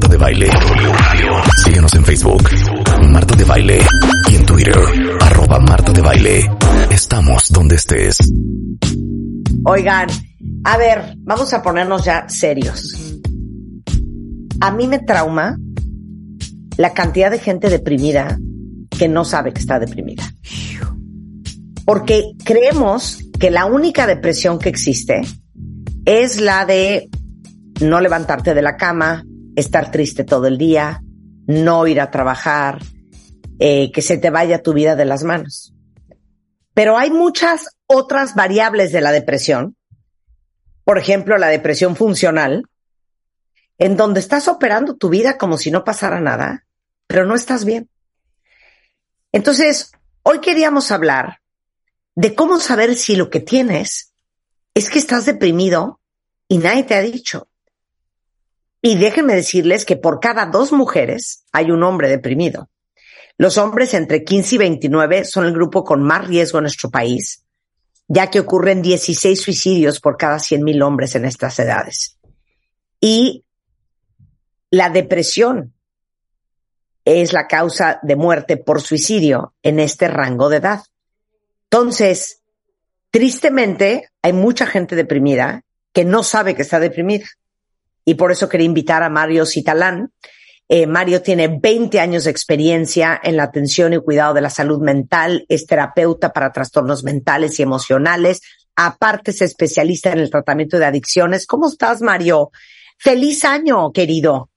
Marta de Baile. Síguenos en Facebook, Marta de Baile, y en Twitter, @Marta de Baile. Estamos donde estés. Oigan, a ver, vamos a ponernos ya serios. A mí me trauma la cantidad de gente deprimida que no sabe que está deprimida. Porque creemos que la única depresión que existe es la de no levantarte de la cama, estar triste todo el día, no ir a trabajar, que se te vaya tu vida de las manos. Pero hay muchas otras variables de la depresión. Por ejemplo, la depresión funcional, en donde estás operando tu vida como si no pasara nada, pero no estás bien. Entonces, hoy queríamos hablar de cómo saber si lo que tienes es que estás deprimido y nadie te ha dicho. Y déjenme decirles que por cada 2 mujeres hay un hombre deprimido. Los hombres entre 15 y 29 son el grupo con más riesgo en nuestro país, ya que ocurren 16 suicidios por cada 100,000 hombres en estas edades. Y la depresión es la causa de muerte por suicidio en este rango de edad. Entonces, tristemente, hay mucha gente deprimida que no sabe que está deprimida. Y por eso quería invitar a Mario Citalán. Mario tiene 20 años de experiencia en la atención y cuidado de la salud mental, es terapeuta para trastornos mentales y emocionales, aparte es especialista en el tratamiento de adicciones. ¿Cómo estás, Mario? ¡Feliz año, querido!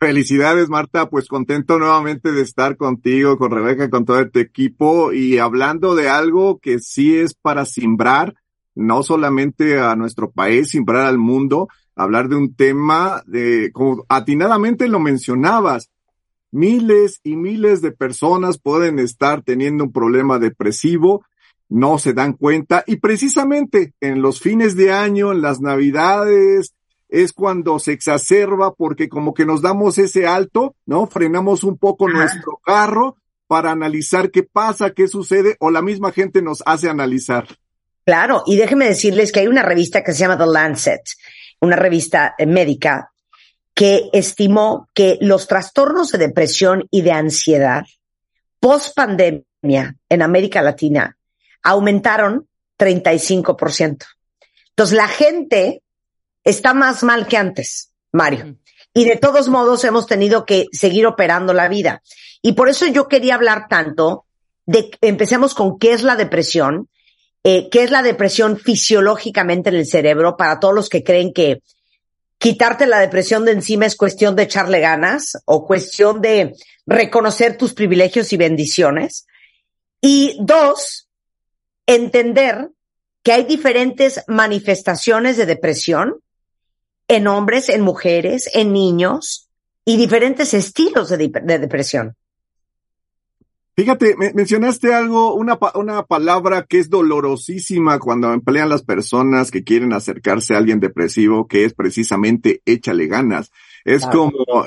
Felicidades, Marta, pues contento nuevamente de estar contigo, con Rebeca, con todo este equipo y hablando de algo que sí es para simbrar, no solamente a nuestro país, simbrar al mundo, hablar de un tema de, como atinadamente lo mencionabas, miles y miles de personas pueden estar teniendo un problema depresivo, no se dan cuenta y precisamente en los fines de año, en las Navidades, es cuando se exacerba porque como que nos damos ese alto, ¿no? Frenamos un poco nuestro carro para analizar qué pasa, qué sucede, o la misma gente nos hace analizar. Claro, y déjenme decirles que hay una revista que se llama The Lancet, una revista médica, que estimó que los trastornos de depresión y de ansiedad post-pandemia en América Latina aumentaron 35%. Entonces la gente está más mal que antes, Mario. Y de todos modos hemos tenido que seguir operando la vida. Y por eso yo quería hablar tanto de, empecemos con qué es la depresión, qué es la depresión fisiológicamente en el cerebro para todos los que creen que quitarte la depresión de encima es cuestión de echarle ganas o cuestión de reconocer tus privilegios y bendiciones. Y 2, entender que hay diferentes manifestaciones de depresión en hombres, en mujeres, en niños y diferentes estilos de depresión. Fíjate, mencionaste algo, una palabra que es dolorosísima cuando emplean las personas que quieren acercarse a alguien depresivo, que es precisamente échale ganas. Es claro, como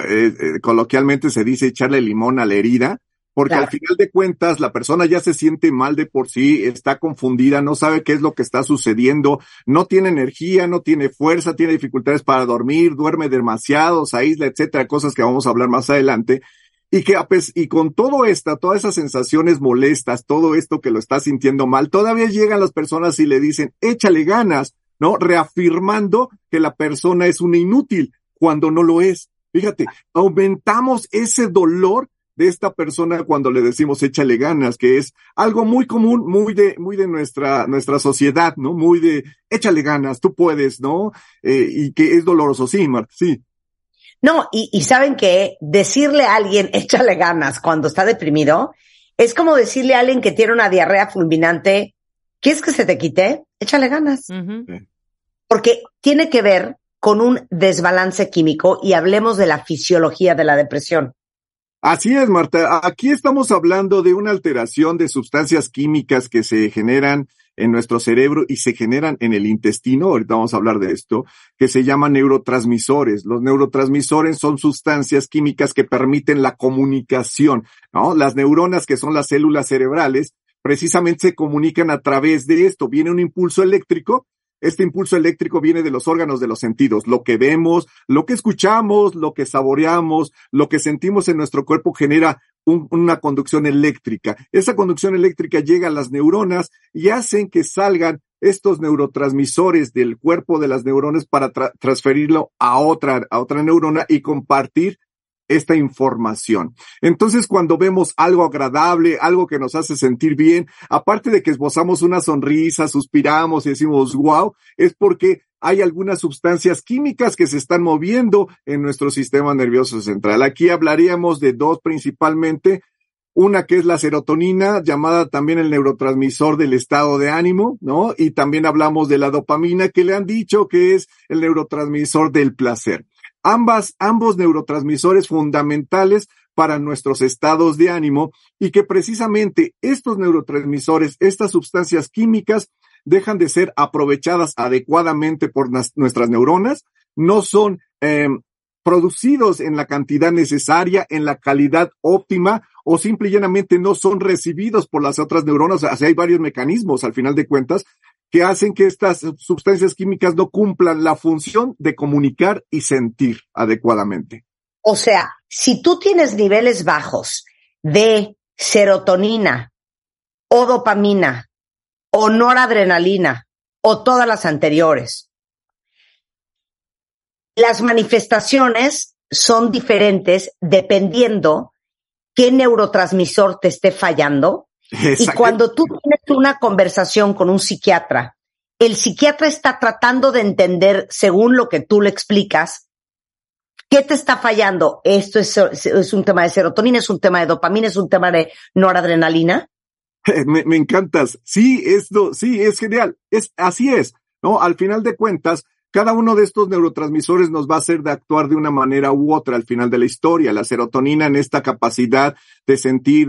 coloquialmente se dice echarle limón a la herida, porque claro, al final de cuentas la persona ya se siente mal de por sí, está confundida, no sabe qué es lo que está sucediendo, no tiene energía, no tiene fuerza, tiene dificultades para dormir, duerme demasiado, se aísla, etcétera, cosas que vamos a hablar más adelante. Y que pues, y con todo esto, todas esas sensaciones molestas, todo esto que lo está sintiendo mal, todavía llegan las personas y le dicen, échale ganas, ¿no? Reafirmando que la persona es un inútil cuando no lo es. Fíjate, aumentamos ese dolor de esta persona cuando le decimos échale ganas, que es algo muy común, muy de nuestra sociedad, ¿no? Muy de échale ganas, tú puedes, ¿no? Y que es doloroso, sí, Marta, sí. No, y ¿saben qué? Decirle a alguien échale ganas cuando está deprimido es como decirle a alguien que tiene una diarrea fulminante, ¿quieres que se te quite? Échale ganas. Uh-huh. Porque tiene que ver con un desbalance químico y hablemos de la fisiología de la depresión. Así es, Marta. Aquí estamos hablando de una alteración de sustancias químicas que se generan en nuestro cerebro y se generan en el intestino, ahorita vamos a hablar de esto, que se llaman neurotransmisores. Los neurotransmisores son sustancias químicas que permiten la comunicación, ¿no? Las neuronas, que son las células cerebrales, precisamente se comunican a través de esto. Viene un impulso eléctrico Este impulso eléctrico viene de los órganos de los sentidos, lo que vemos, lo que escuchamos, lo que saboreamos, lo que sentimos en nuestro cuerpo genera una conducción eléctrica. Esa conducción eléctrica llega a las neuronas y hacen que salgan estos neurotransmisores del cuerpo de las neuronas para transferirlo a otra neurona y compartir esta información. Entonces, cuando vemos algo agradable, algo que nos hace sentir bien, aparte de que esbozamos una sonrisa, suspiramos y decimos wow, es porque hay algunas sustancias químicas que se están moviendo en nuestro sistema nervioso central. Aquí hablaríamos de dos principalmente, una que es la serotonina, llamada también el neurotransmisor del estado de ánimo, ¿no? Y también hablamos de la dopamina, que le han dicho que es el neurotransmisor del placer. Ambos neurotransmisores fundamentales para nuestros estados de ánimo, y que precisamente estos neurotransmisores, estas sustancias químicas, dejan de ser aprovechadas adecuadamente por nuestras neuronas, no son producidos en la cantidad necesaria, en la calidad óptima, o simple y llanamente no son recibidos por las otras neuronas. O sea, hay varios mecanismos, al final de cuentas, que hacen que estas sustancias químicas no cumplan la función de comunicar y sentir adecuadamente. O sea, si tú tienes niveles bajos de serotonina o dopamina o noradrenalina o todas las anteriores, las manifestaciones son diferentes dependiendo qué neurotransmisor te esté fallando. Y cuando tú tienes una conversación con un psiquiatra, el psiquiatra está tratando de entender, según lo que tú le explicas, qué te está fallando. Esto es un tema de serotonina, es un tema de dopamina, es un tema de noradrenalina. Me encantas. Sí, es genial. Así es, ¿no? Al final de cuentas, cada uno de estos neurotransmisores nos va a hacer de actuar de una manera u otra al final de la historia. La serotonina en esta capacidad de sentir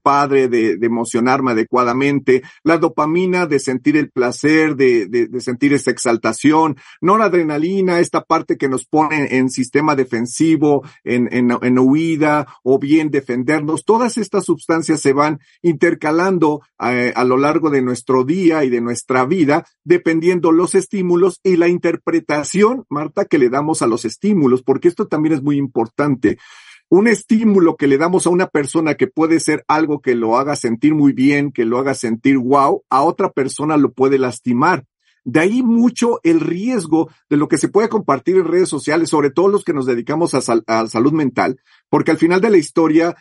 padre, de emocionarme adecuadamente. La dopamina de sentir el placer, de sentir esta exaltación. Noradrenalina, esta parte que nos pone en sistema defensivo, en huida o bien defendernos. Todas estas sustancias se van intercalando a lo largo de nuestro día y de nuestra vida, dependiendo los estímulos y la interpretación, Marta, que le damos a los estímulos, porque esto también es muy importante. Un estímulo que le damos a una persona que puede ser algo que lo haga sentir muy bien, que lo haga sentir wow, a otra persona lo puede lastimar. De ahí mucho el riesgo de lo que se puede compartir en redes sociales, sobre todo los que nos dedicamos a salud mental, porque al final de la historia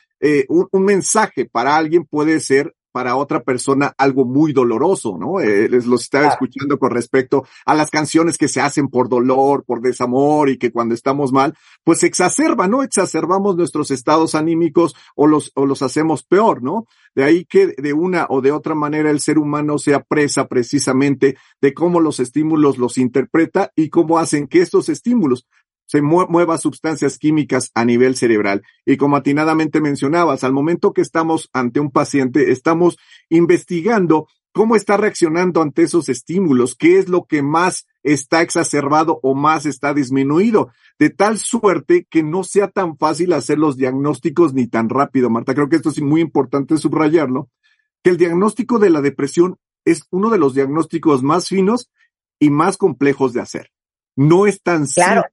un mensaje para alguien puede ser para otra persona algo muy doloroso, ¿no? Les lo estaba escuchando con respecto a las canciones que se hacen por dolor, por desamor, y que cuando estamos mal, pues se exacerba, ¿no? Exacerbamos nuestros estados anímicos o los hacemos peor, ¿no? De ahí que de una o de otra manera el ser humano sea presa precisamente de cómo los estímulos los interpreta y cómo hacen que estos estímulos se mueva sustancias químicas a nivel cerebral. Y como atinadamente mencionabas, al momento que estamos ante un paciente, estamos investigando cómo está reaccionando ante esos estímulos, qué es lo que más está exacerbado o más está disminuido, de tal suerte que no sea tan fácil hacer los diagnósticos ni tan rápido. Marta, creo que esto es muy importante subrayarlo, que el diagnóstico de la depresión es uno de los diagnósticos más finos y más complejos de hacer. No es tan simple.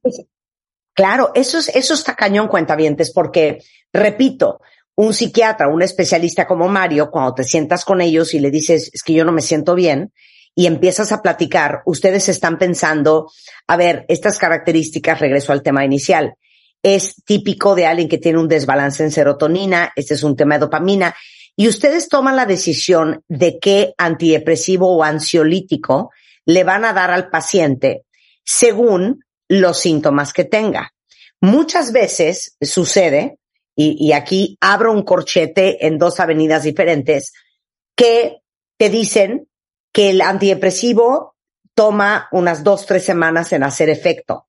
Claro, eso está cañón, cuentavientes, porque, repito, un psiquiatra, un especialista como Mario, cuando te sientas con ellos y le dices, es que yo no me siento bien, y empiezas a platicar, ustedes están pensando, a ver, estas características, regreso al tema inicial, es típico de alguien que tiene un desbalance en serotonina, este es un tema de dopamina, y ustedes toman la decisión de qué antidepresivo o ansiolítico le van a dar al paciente según los síntomas que tenga. Muchas veces sucede, y aquí abro un corchete en dos avenidas diferentes, que te dicen que el antidepresivo toma unas 2-3 semanas en hacer efecto.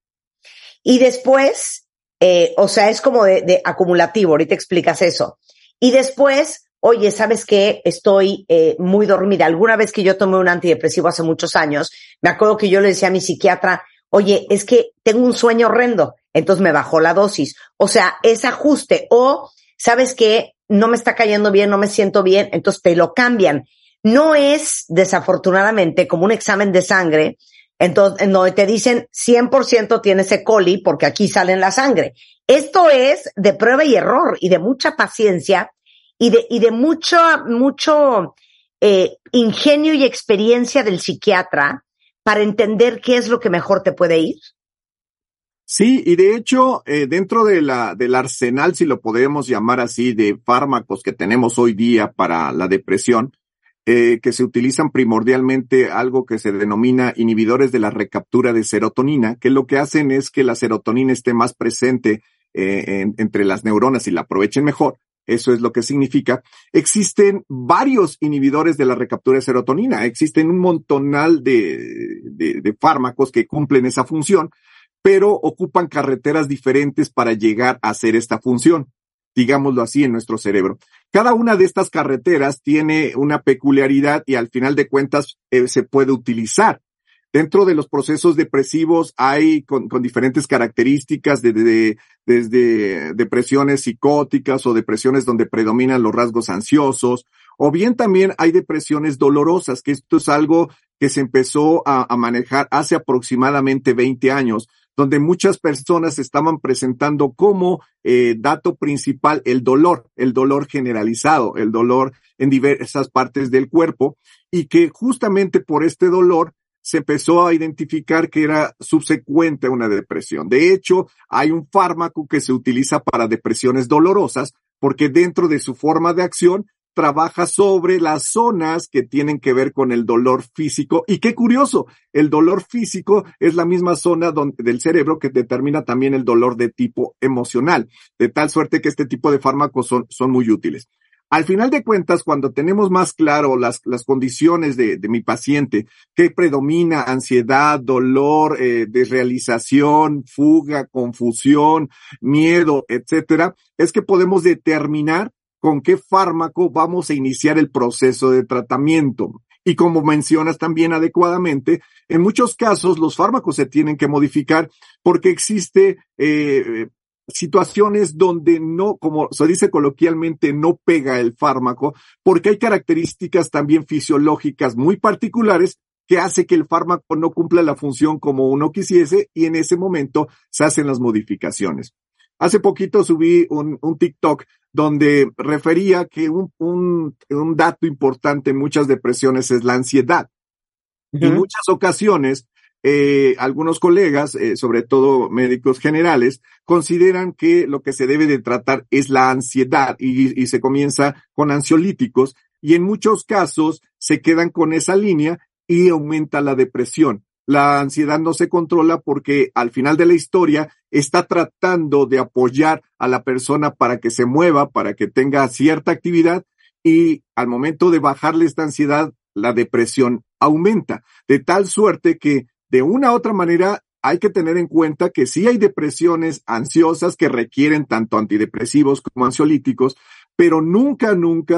Y después, o sea, es como de acumulativo, ahorita explicas eso. Y después, oye, ¿sabes qué? Estoy muy dormida. Alguna vez que yo tomé un antidepresivo hace muchos años, me acuerdo que yo le decía a mi psiquiatra, oye, es que tengo un sueño horrendo, entonces me bajó la dosis. O sea, es ajuste. O, ¿sabes qué? No me está cayendo bien, no me siento bien, entonces te lo cambian. No es, desafortunadamente, como un examen de sangre, entonces, en donde te dicen 100% tienes E. coli porque aquí sale en la sangre. Esto es de prueba y error y de mucha paciencia y de mucho ingenio y experiencia del psiquiatra para entender qué es lo que mejor te puede ir. Sí, y de hecho, dentro de del arsenal, si lo podemos llamar así, de fármacos que tenemos hoy día para la depresión, que se utilizan primordialmente algo que se denomina inhibidores de la recaptura de serotonina, que lo que hacen es que la serotonina esté más presente entre las neuronas y la aprovechen mejor. Eso es lo que significa. Existen varios inhibidores de la recaptura de serotonina. Existen un montonal de fármacos que cumplen esa función, pero ocupan carreteras diferentes para llegar a hacer esta función, digámoslo así, en nuestro cerebro. Cada una de estas carreteras tiene una peculiaridad y al final de cuentas se puede utilizar. Dentro de los procesos depresivos hay con diferentes características desde depresiones psicóticas o depresiones donde predominan los rasgos ansiosos, o bien también hay depresiones dolorosas, que esto es algo que se empezó a manejar hace aproximadamente 20 años, donde muchas personas estaban presentando como dato principal el dolor generalizado, el dolor en diversas partes del cuerpo, y que justamente por este dolor se empezó a identificar que era subsecuente a una depresión. De hecho, hay un fármaco que se utiliza para depresiones dolorosas porque dentro de su forma de acción trabaja sobre las zonas que tienen que ver con el dolor físico. Y qué curioso, el dolor físico es la misma zona del cerebro que determina también el dolor de tipo emocional, de tal suerte que este tipo de fármacos son muy útiles. Al final de cuentas, cuando tenemos más claro las condiciones de mi paciente, que predomina ansiedad, dolor, desrealización, fuga, confusión, miedo, etcétera, es que podemos determinar con qué fármaco vamos a iniciar el proceso de tratamiento. Y como mencionas también adecuadamente, en muchos casos los fármacos se tienen que modificar porque existe situaciones donde no, como se dice coloquialmente, no pega el fármaco, porque hay características también fisiológicas muy particulares que hace que el fármaco no cumpla la función como uno quisiese y en ese momento se hacen las modificaciones. Hace poquito subí un TikTok donde refería que un dato importante en muchas depresiones es la ansiedad. Uh-huh. En muchas ocasiones algunos colegas, sobre todo médicos generales, consideran que lo que se debe de tratar es la ansiedad y se comienza con ansiolíticos y en muchos casos se quedan con esa línea y aumenta la depresión. La ansiedad no se controla porque al final de la historia está tratando de apoyar a la persona para que se mueva, para que tenga cierta actividad y al momento de bajarle esta ansiedad, la depresión aumenta, de tal suerte que de una u otra manera hay que tener en cuenta que sí hay depresiones ansiosas que requieren tanto antidepresivos como ansiolíticos, pero nunca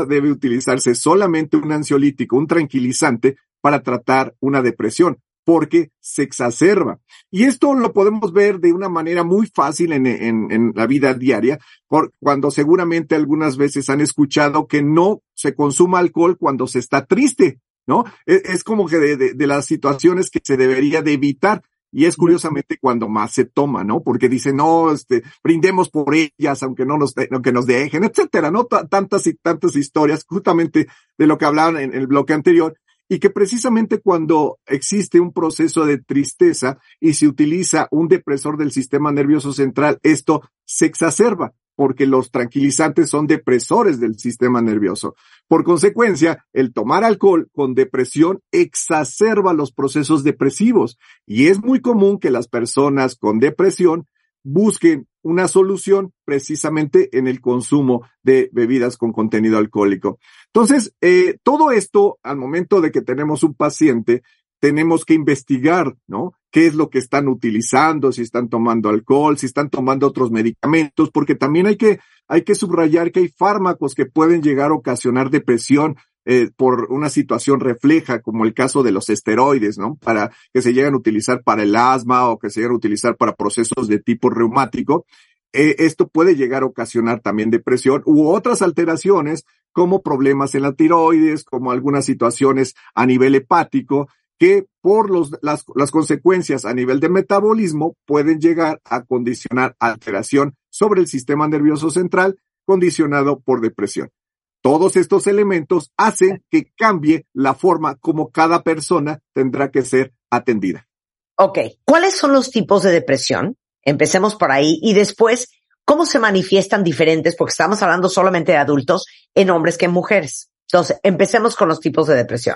debe utilizarse solamente un ansiolítico, un tranquilizante para tratar una depresión, porque se exacerba. Y esto lo podemos ver de una manera muy fácil en la vida diaria, cuando seguramente algunas veces han escuchado que no se consuma alcohol cuando se está triste, ¿no? Es como que de las situaciones que se debería de evitar y es curiosamente cuando más se toma, ¿no? Porque dicen, no, brindemos por ellas aunque no nos dejen, etcétera, ¿no? Tantas y tantas historias justamente de lo que hablaban en el bloque anterior y que precisamente cuando existe un proceso de tristeza y se utiliza un depresor del sistema nervioso central, esto se exacerba, porque los tranquilizantes son depresores del sistema nervioso. Por consecuencia, el tomar alcohol con depresión exacerba los procesos depresivos y es muy común que las personas con depresión busquen una solución precisamente en el consumo de bebidas con contenido alcohólico. Entonces, todo esto, al momento de que tenemos un paciente, tenemos que investigar, ¿no? Qué es lo que están utilizando, si están tomando alcohol, si están tomando otros medicamentos, porque también hay que subrayar que hay fármacos que pueden llegar a ocasionar depresión por una situación refleja, como el caso de los esteroides, ¿no? Para que se lleguen a utilizar para el asma o que se lleguen a utilizar para procesos de tipo reumático, esto puede llegar a ocasionar también depresión u otras alteraciones como problemas en la tiroides, como algunas situaciones a nivel hepático, que por las consecuencias a nivel de metabolismo pueden llegar a condicionar alteración sobre el sistema nervioso central condicionado por depresión. Todos estos elementos hacen que cambie la forma como cada persona tendrá que ser atendida. Ok, ¿cuáles son los tipos de depresión? Empecemos por ahí y después, ¿cómo se manifiestan diferentes? Porque estamos hablando solamente de adultos, en hombres que en mujeres. Entonces, empecemos con los tipos de depresión.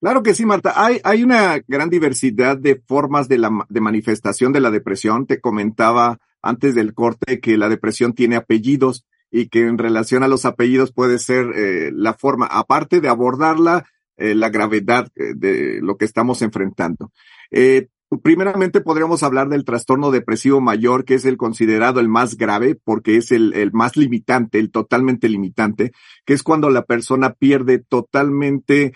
Claro que sí, Marta. Hay una gran diversidad de formas de manifestación de la depresión. Te comentaba antes del corte que la depresión tiene apellidos y que en relación a los apellidos puede ser la forma, aparte de abordarla, la gravedad de lo que estamos enfrentando. Primeramente podríamos hablar del trastorno depresivo mayor, que es el considerado el más grave porque es el más limitante, el totalmente limitante, que es cuando la persona pierde totalmente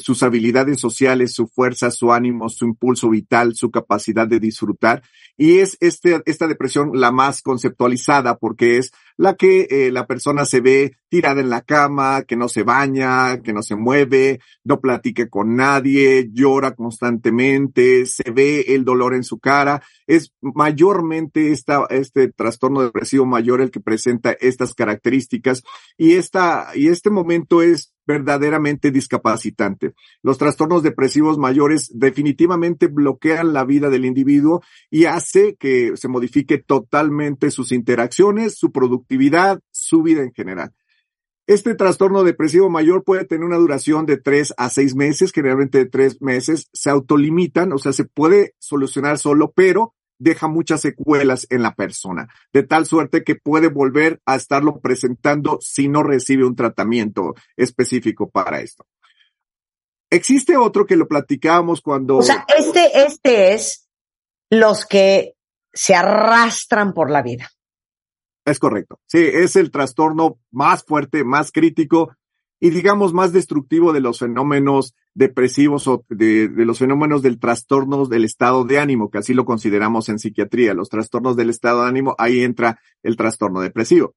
sus habilidades sociales, su fuerza, su ánimo, su impulso vital, su capacidad de disfrutar. Y es esta depresión la más conceptualizada porque es la que la persona se ve tirada en la cama, que no se baña, que no se mueve, no platica con nadie, llora constantemente, se ve el dolor en su cara. Es mayormente este trastorno depresivo mayor el que presenta estas características y este momento es verdaderamente discapacitante. Los trastornos depresivos mayores definitivamente bloquean la vida del individuo y hace que se modifique totalmente sus interacciones, su productividad, su vida en general. Este trastorno depresivo mayor puede tener una duración de 3 a 6 meses, generalmente de 3 meses. Se autolimitan, o sea, se puede solucionar solo, pero deja muchas secuelas en la persona, de tal suerte que puede volver a estarlo presentando si no recibe un tratamiento específico para esto. Existe otro que lo platicábamos cuando... O sea, este es los que se arrastran por la vida. Es correcto. Sí, es el trastorno más fuerte, más crítico y digamos más destructivo de los fenómenos depresivos o de los fenómenos del trastorno del estado de ánimo, que así lo consideramos en psiquiatría, los trastornos del estado de ánimo, ahí entra el trastorno depresivo.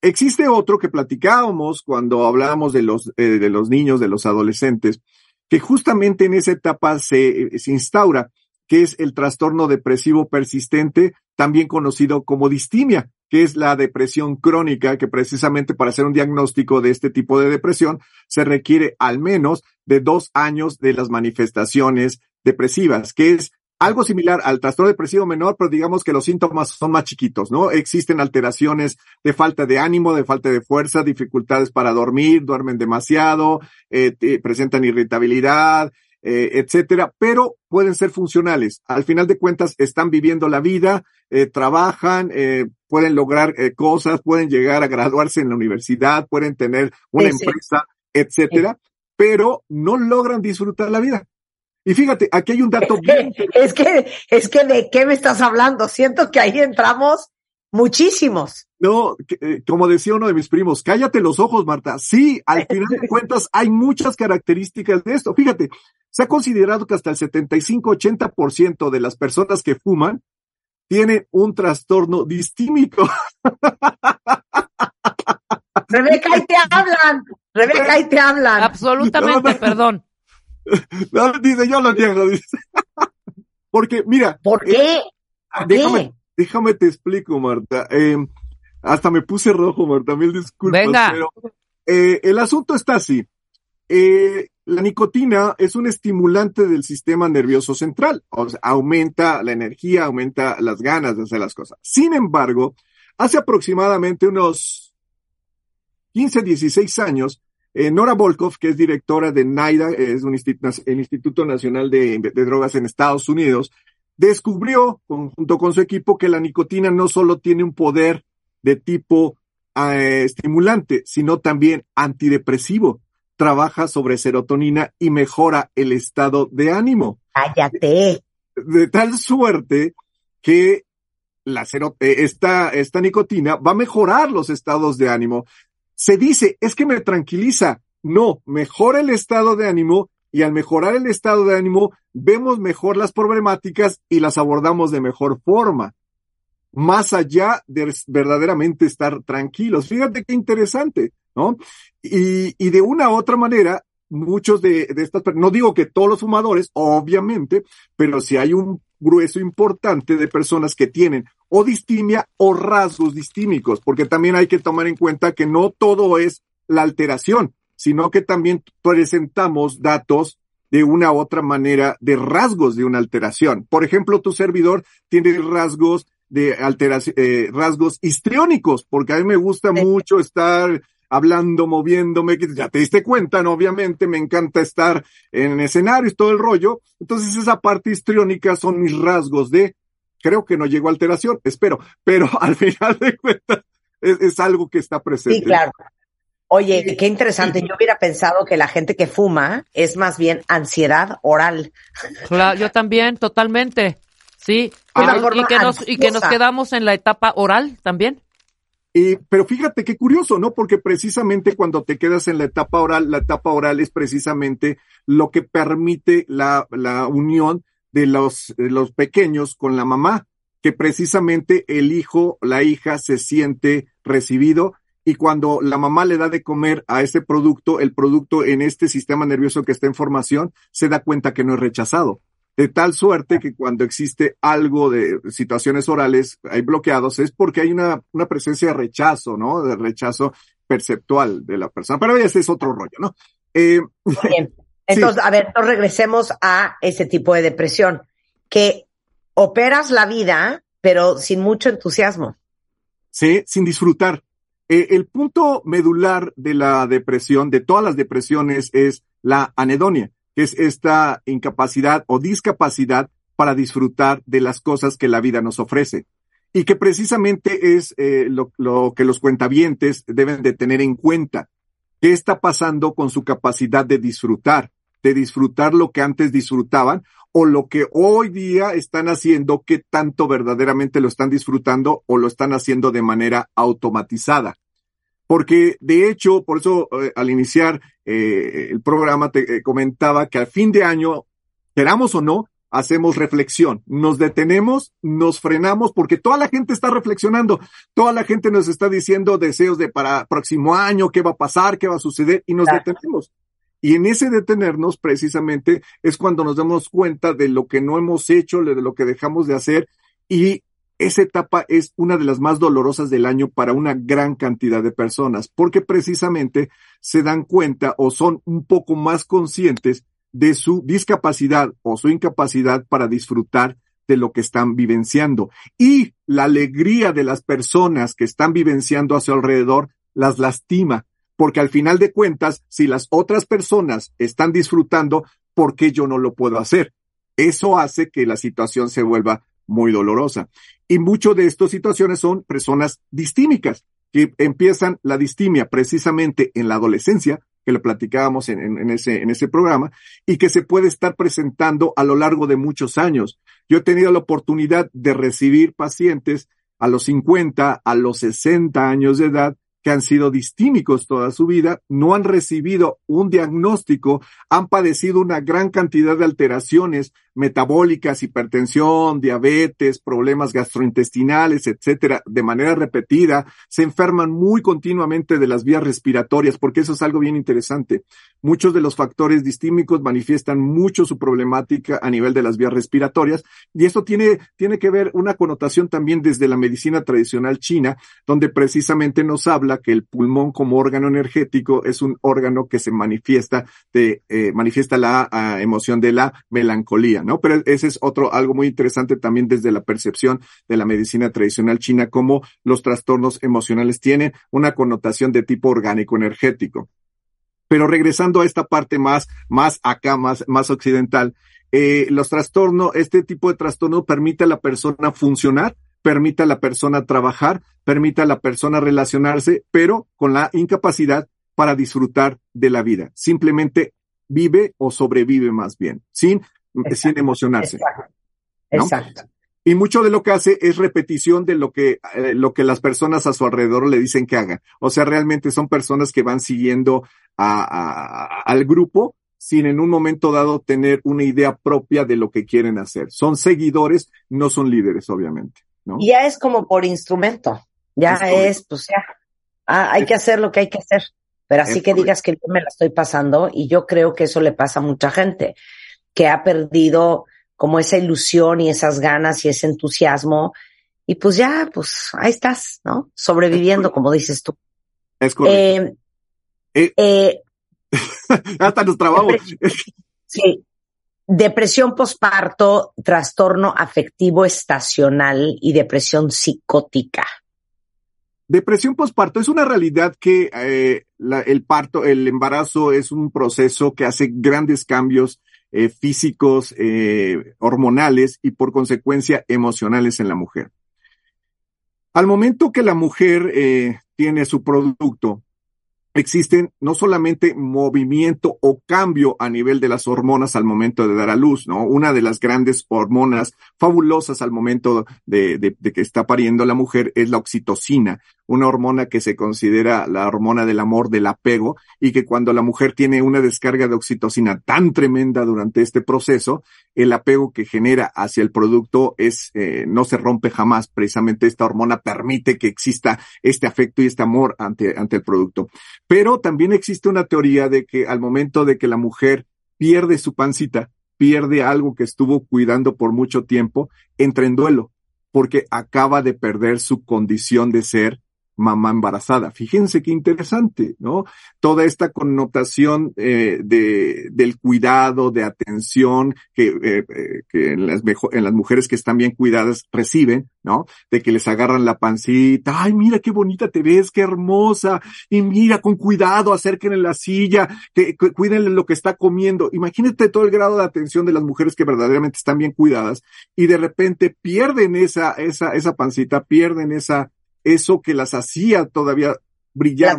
Existe otro que platicábamos cuando hablábamos de los niños, de los adolescentes, que justamente en esa etapa se instaura, que es el trastorno depresivo persistente, también conocido como distimia, que es la depresión crónica, que precisamente para hacer un diagnóstico de este tipo de depresión se requiere al menos de 2 años de las manifestaciones depresivas, que es algo similar al trastorno depresivo menor, pero digamos que los síntomas son más chiquitos, ¿no? Existen alteraciones de falta de ánimo, de falta de fuerza, dificultades para dormir, duermen demasiado, presentan irritabilidad, etcétera, pero pueden ser funcionales. Al final de cuentas, están viviendo la vida, trabajan, pueden lograr cosas, pueden llegar a graduarse en la universidad, pueden tener una empresa, etcétera, pero no logran disfrutar la vida. Y fíjate, aquí hay un dato bien... Es que ¿de qué me estás hablando? Siento que ahí entramos muchísimos. No, como decía uno de mis primos, cállate los ojos, Marta. Sí, al final de cuentas hay muchas características de esto. Fíjate, se ha considerado que hasta el 75-80% de las personas que fuman tienen un trastorno distímico. Rebeca, ahí te hablan. Absolutamente, no, perdón. No, dice, yo lo niego, dice. Porque, mira. ¿Por qué? Déjame te explico, Marta. Hasta me puse rojo, Marta, mil disculpas. Venga. Pero, el asunto está así. La nicotina es un estimulante del sistema nervioso central, o sea, aumenta la energía, aumenta las ganas de hacer las cosas. Sin embargo, hace aproximadamente unos 15, 16 años, Nora Volkov, que es directora de NIDA, es el Instituto Nacional de Drogas en Estados Unidos, descubrió, junto con su equipo, que la nicotina no solo tiene un poder de tipo estimulante, sino también antidepresivo. Trabaja sobre serotonina y mejora el estado de ánimo. ¡Cállate! De tal suerte que esta nicotina va a mejorar los estados de ánimo. Se dice, es que me tranquiliza. No, mejora el estado de ánimo y al mejorar el estado de ánimo vemos mejor las problemáticas y las abordamos de mejor forma. más allá de verdaderamente estar tranquilos. Fíjate qué interesante, ¿no? Y de una u otra manera, muchos de estas personas, no digo que todos los fumadores, obviamente, pero si hay un grueso importante de personas que tienen o distimia o rasgos distímicos, porque también hay que tomar en cuenta que no todo es la alteración, sino que también presentamos datos de una u otra manera de rasgos de una alteración. Por ejemplo, tu servidor tiene rasgos de alteración, rasgos histriónicos, porque a mí me gusta mucho estar hablando, moviéndome, ya te diste cuenta, ¿no? Obviamente me encanta estar en escenarios, todo el rollo. Entonces esa parte histriónica son mis rasgos de, creo que no llego a alteración, espero, pero al final de cuentas es algo que está presente. Sí, claro. Oye, qué interesante. Yo hubiera pensado que la gente que fuma es más bien ansiedad oral. Claro, yo también, totalmente. Sí, pero, y que nos quedamos en la etapa oral también. Pero fíjate qué curioso, ¿no? Porque precisamente cuando te quedas en la etapa oral es precisamente lo que permite la unión de los pequeños con la mamá, que precisamente el hijo, la hija se siente recibido. Y cuando la mamá le da de comer a ese producto, el producto en este sistema nervioso que está en formación, se da cuenta que no es rechazado. De tal suerte que cuando existe algo de situaciones orales, hay bloqueados, es porque hay una presencia de rechazo, ¿no? De rechazo perceptual de la persona. Pero ese es otro rollo, ¿no? Bien. Entonces, sí. A ver, nos regresemos a ese tipo de depresión, que operas la vida, pero sin mucho entusiasmo. Sí, sin disfrutar. El punto medular de la depresión, de todas las depresiones, es la anedonia, que es esta incapacidad o discapacidad para disfrutar de las cosas que la vida nos ofrece. Y que precisamente es lo que los cuentavientes deben de tener en cuenta. ¿Qué está pasando con su capacidad de disfrutar? De disfrutar lo que antes disfrutaban o lo que hoy día están haciendo, qué tanto verdaderamente lo están disfrutando o lo están haciendo de manera automatizada. Porque, de hecho, por eso al iniciar el programa te comentaba que al fin de año, queramos o no, hacemos reflexión. Nos detenemos, nos frenamos, porque toda la gente está reflexionando. Toda la gente nos está diciendo deseos de para próximo año, qué va a pasar, qué va a suceder, y nos detenemos. Y en ese detenernos, precisamente, es cuando nos damos cuenta de lo que no hemos hecho, de lo que dejamos de hacer. Y esa etapa es una de las más dolorosas del año para una gran cantidad de personas, porque precisamente se dan cuenta o son un poco más conscientes de su discapacidad o su incapacidad para disfrutar de lo que están vivenciando. Y la alegría de las personas que están vivenciando a su alrededor las lastima. Porque al final de cuentas, si las otras personas están disfrutando, ¿por qué yo no lo puedo hacer? Eso hace que la situación se vuelva muy dolorosa. Y mucho de estas situaciones son personas distímicas, que empiezan la distimia precisamente en la adolescencia, que lo platicábamos en ese programa, y que se puede estar presentando a lo largo de muchos años. Yo he tenido la oportunidad de recibir pacientes a los 50, a los 60 años de edad, que han sido distímicos toda su vida, no han recibido un diagnóstico, han padecido una gran cantidad de alteraciones metabólicas, hipertensión, diabetes, problemas gastrointestinales, etcétera, de manera repetida, se enferman muy continuamente de las vías respiratorias, porque eso es algo bien interesante. Muchos de los factores distímicos manifiestan mucho su problemática a nivel de las vías respiratorias, y esto tiene que ver una connotación también desde la medicina tradicional china, donde precisamente nos habla que el pulmón como órgano energético es un órgano que se manifiesta la emoción de la melancolía, ¿no? Pero ese es algo muy interesante también desde la percepción de la medicina tradicional china, como los trastornos emocionales tienen una connotación de tipo orgánico energético. Pero regresando a esta parte más acá, más occidental, este tipo de trastorno permite a la persona funcionar, permite a la persona trabajar, permite a la persona relacionarse, pero con la incapacidad para disfrutar de la vida. Simplemente vive o sobrevive más bien, sin emocionarse. Exacto. ¿No? Exacto. Y mucho de lo que hace es repetición de lo que las personas a su alrededor le dicen que haga. O sea, realmente son personas que van siguiendo al grupo, sin en un momento dado tener una idea propia de lo que quieren hacer. Son seguidores, no son líderes, obviamente. ¿no? Y ya es como por instrumento, ya es pues ya, hay que hacer lo que hay que hacer, pero así que digas que yo me la estoy pasando, y yo creo que eso le pasa a mucha gente, que ha perdido como esa ilusión y esas ganas y ese entusiasmo, y pues ya, pues ahí estás, ¿no? Sobreviviendo, como dices tú. Es correcto. Hasta nos trabamos. Sí. Depresión posparto, trastorno afectivo estacional y depresión psicótica. Depresión posparto es una realidad que el embarazo es un proceso que hace grandes cambios físicos, hormonales y por consecuencia emocionales en la mujer. Al momento que la mujer tiene su producto, existen no solamente movimiento o cambio a nivel de las hormonas al momento de dar a luz, ¿no? Una de las grandes hormonas fabulosas al momento de que está pariendo la mujer es la oxitocina, una hormona que se considera la hormona del amor, del apego, y que cuando la mujer tiene una descarga de oxitocina tan tremenda durante este proceso, el apego que genera hacia el producto es no se rompe jamás. Precisamente esta hormona permite que exista este afecto y este amor ante el producto. Pero también existe una teoría de que al momento de que la mujer pierde su pancita, pierde algo que estuvo cuidando por mucho tiempo, entra en duelo, porque acaba de perder su condición de ser mamá embarazada. Fíjense qué interesante, ¿no? Toda esta connotación del cuidado, de atención que en las mujeres que están bien cuidadas reciben, ¿no? De que les agarran la pancita, ay, mira qué bonita te ves, qué hermosa, y mira, con cuidado, acérquenle la silla, que cuídenle lo que está comiendo. Imagínate todo el grado de atención de las mujeres que verdaderamente están bien cuidadas, y de repente pierden esa pancita, pierden eso que las hacía todavía brillar.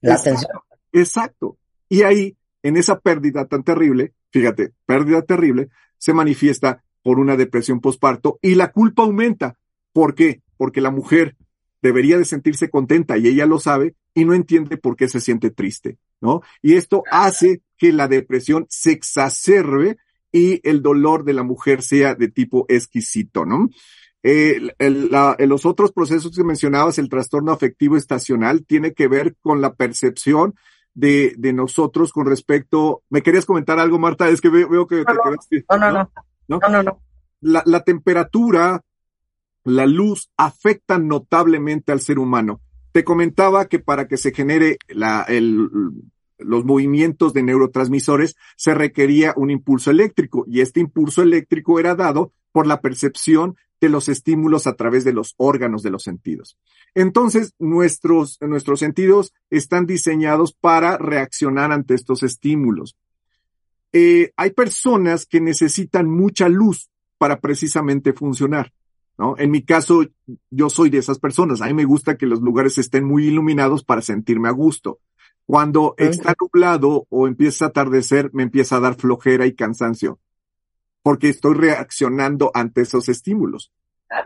La atención. Exacto. Y ahí, en esa pérdida tan terrible, fíjate, pérdida terrible, se manifiesta por una depresión posparto, y la culpa aumenta. ¿Por qué? Porque la mujer debería de sentirse contenta, y ella lo sabe, y no entiende por qué se siente triste, ¿no? Y esto hace que la depresión se exacerbe y el dolor de la mujer sea de tipo exquisito, ¿no? Los otros procesos que mencionabas, el trastorno afectivo estacional, tiene que ver con la percepción de nosotros con respecto. ¿Me querías comentar algo, Marta? Es que veo que te quedaste. No. La temperatura, la luz afectan notablemente al ser humano. Te comentaba que para que se genere los movimientos de neurotransmisores se requería un impulso eléctrico, y este impulso eléctrico era dado por la percepción de los estímulos a través de los órganos de los sentidos. Entonces, nuestros sentidos están diseñados para reaccionar ante estos estímulos. Hay personas que necesitan mucha luz para precisamente funcionar, ¿no? En mi caso, yo soy de esas personas. A mí me gusta que los lugares estén muy iluminados para sentirme a gusto. Cuando está nublado o empieza a atardecer, me empieza a dar flojera y cansancio, porque estoy reaccionando ante esos estímulos,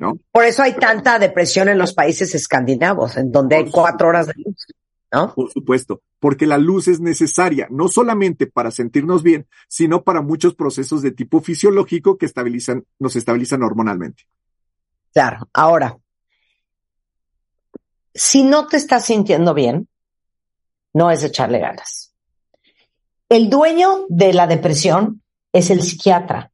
¿no? Por eso hay tanta depresión en los países escandinavos, en donde hay 4 horas de luz, ¿no? Por supuesto, porque la luz es necesaria, no solamente para sentirnos bien, sino para muchos procesos de tipo fisiológico que nos estabilizan hormonalmente. Claro. Ahora, si no te estás sintiendo bien, no es echarle ganas. El dueño de la depresión es el psiquiatra,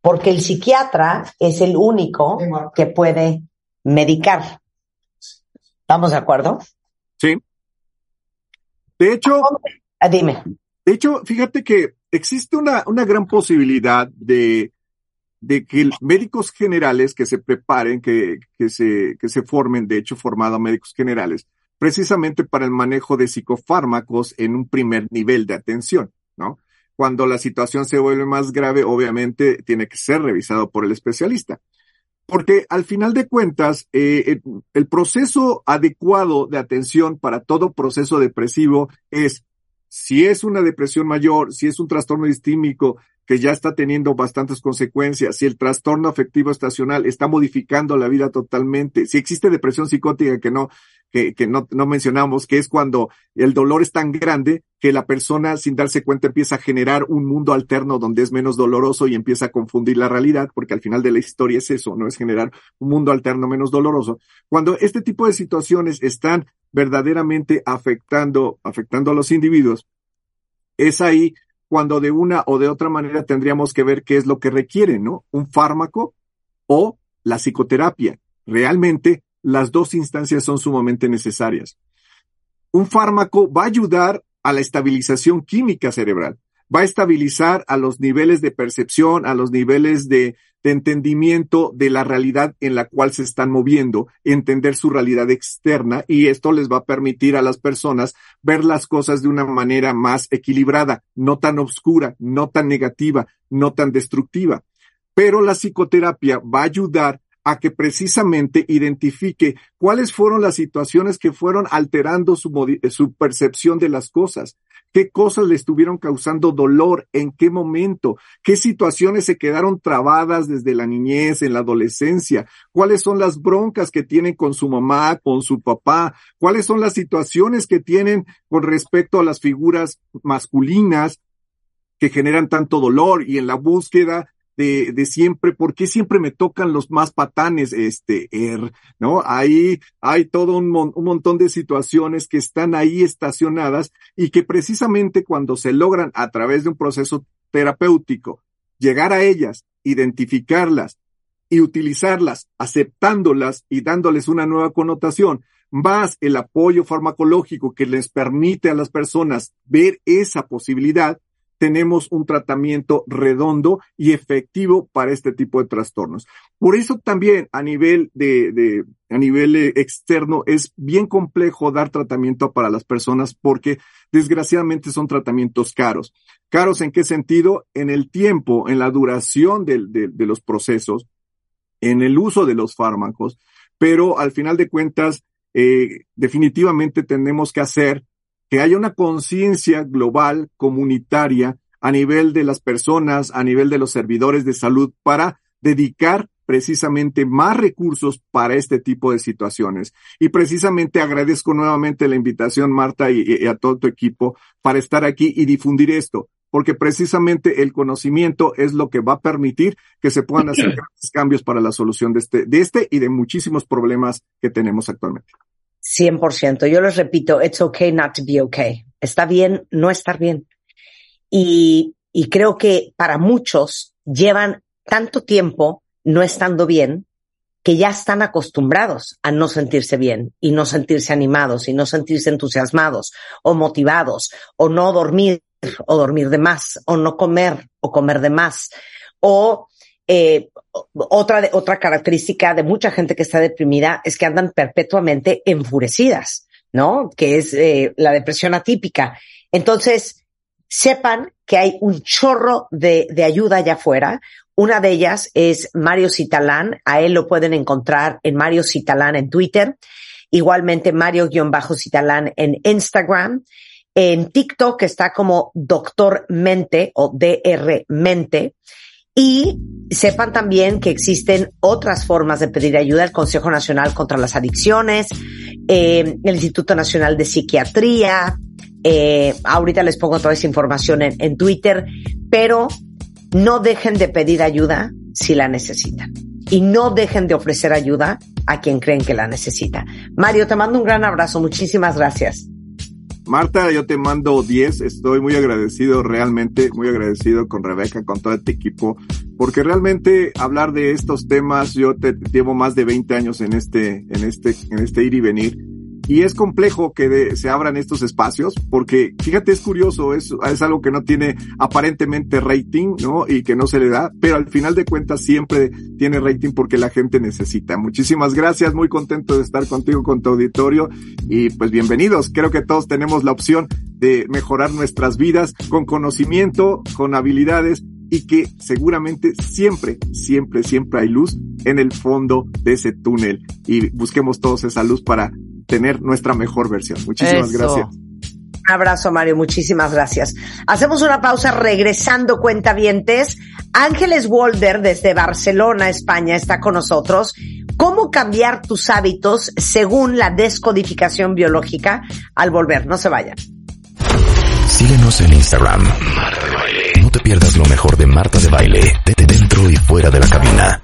porque el psiquiatra es el único que puede medicar. ¿Estamos de acuerdo? Sí. De hecho, dime. De hecho, fíjate que existe una gran posibilidad de que médicos generales que se preparen, que se formen, de hecho formado médicos generales, precisamente para el manejo de psicofármacos en un primer nivel de atención, ¿no? Cuando la situación se vuelve más grave, obviamente tiene que ser revisado por el especialista. Porque al final de cuentas, el proceso adecuado de atención para todo proceso depresivo es, si es una depresión mayor, si es un trastorno distímico que ya está teniendo bastantes consecuencias, si el trastorno afectivo estacional está modificando la vida totalmente, si existe depresión psicótica que no mencionamos, que es cuando el dolor es tan grande que la persona sin darse cuenta empieza a generar un mundo alterno donde es menos doloroso y empieza a confundir la realidad, porque al final de la historia es eso, ¿no? Es generar un mundo alterno menos doloroso. Cuando este tipo de situaciones están verdaderamente afectando a los individuos, es ahí cuando de una o de otra manera tendríamos que ver qué es lo que requiere, ¿no? Un fármaco o la psicoterapia. Realmente, las dos instancias son sumamente necesarias. Un fármaco va a ayudar a la estabilización química cerebral, va a estabilizar a los niveles de percepción, a los niveles de entendimiento de la realidad en la cual se están moviendo, entender su realidad externa, y esto les va a permitir a las personas ver las cosas de una manera más equilibrada, no tan oscura, no tan negativa, no tan destructiva. Pero la psicoterapia va a ayudar a que precisamente identifique cuáles fueron las situaciones que fueron alterando su percepción de las cosas, qué cosas le estuvieron causando dolor, en qué momento, qué situaciones se quedaron trabadas desde la niñez, en la adolescencia, cuáles son las broncas que tienen con su mamá, con su papá, cuáles son las situaciones que tienen con respecto a las figuras masculinas que generan tanto dolor, y en la búsqueda de siempre, ¿por qué siempre me tocan los más patanes? ¿No? Ahí hay todo un montón de situaciones que están ahí estacionadas y que precisamente cuando se logran a través de un proceso terapéutico llegar a ellas, identificarlas y utilizarlas, aceptándolas y dándoles una nueva connotación, más el apoyo farmacológico que les permite a las personas ver esa posibilidad, tenemos un tratamiento redondo y efectivo para este tipo de trastornos. Por eso también a nivel a nivel externo es bien complejo dar tratamiento para las personas porque desgraciadamente son tratamientos caros. ¿Caros en qué sentido? En el tiempo, en la duración de los procesos, en el uso de los fármacos, pero al final de cuentas definitivamente tenemos que hacer que haya una conciencia global, comunitaria, a nivel de las personas, a nivel de los servidores de salud, para dedicar precisamente más recursos para este tipo de situaciones. Y precisamente agradezco nuevamente la invitación, Marta, y a todo tu equipo para estar aquí y difundir esto, porque precisamente el conocimiento es lo que va a permitir que se puedan hacer grandes cambios para la solución de este y de muchísimos problemas que tenemos actualmente. 100%. Yo les repito, it's okay not to be okay. Está bien no estar bien. Y creo que para muchos llevan tanto tiempo no estando bien que ya están acostumbrados a no sentirse bien y no sentirse animados y no sentirse entusiasmados o motivados o no dormir o dormir de más o no comer o comer de más o... Otra característica de mucha gente que está deprimida es que andan perpetuamente enfurecidas, ¿no? Que es la depresión atípica. Entonces, sepan que hay un chorro de ayuda allá afuera. Una de ellas es Mario Citalán. A él lo pueden encontrar en Mario Citalán en Twitter. Igualmente Mario-Citalán en Instagram. En TikTok está como Doctor Mente o DR Mente. Y sepan también que existen otras formas de pedir ayuda, el Consejo Nacional contra las Adicciones, el Instituto Nacional de Psiquiatría, ahorita les pongo toda esa información en Twitter, pero no dejen de pedir ayuda si la necesitan y no dejen de ofrecer ayuda a quien creen que la necesita. Mario, te mando un gran abrazo, muchísimas gracias. Marta, yo te mando 10, estoy muy agradecido, realmente muy agradecido con Rebeca, con todo este equipo, porque realmente hablar de estos temas, yo llevo más de 20 años en este ir y venir, y es complejo que se abran estos espacios, porque fíjate, es curioso, es algo que no tiene aparentemente rating, ¿no? Y que no se le da, pero al final de cuentas siempre tiene rating porque la gente necesita. Muchísimas gracias, muy contento de estar contigo, con tu auditorio, y pues bienvenidos. Creo que todos tenemos la opción de mejorar nuestras vidas con conocimiento, con habilidades, y que seguramente siempre, siempre, siempre hay luz en el fondo de ese túnel, y busquemos todos esa luz para tener nuestra mejor versión. Muchísimas gracias. Un abrazo, Mario. Muchísimas gracias. Hacemos una pausa regresando, cuentavientes. Ángeles Walder, desde Barcelona, España, está con nosotros. ¿Cómo cambiar tus hábitos según la descodificación biológica? Al volver, no se vayan. Síguenos en Instagram, Marta de Baile. No te pierdas lo mejor de Marta de Baile, dentro y fuera de la cabina.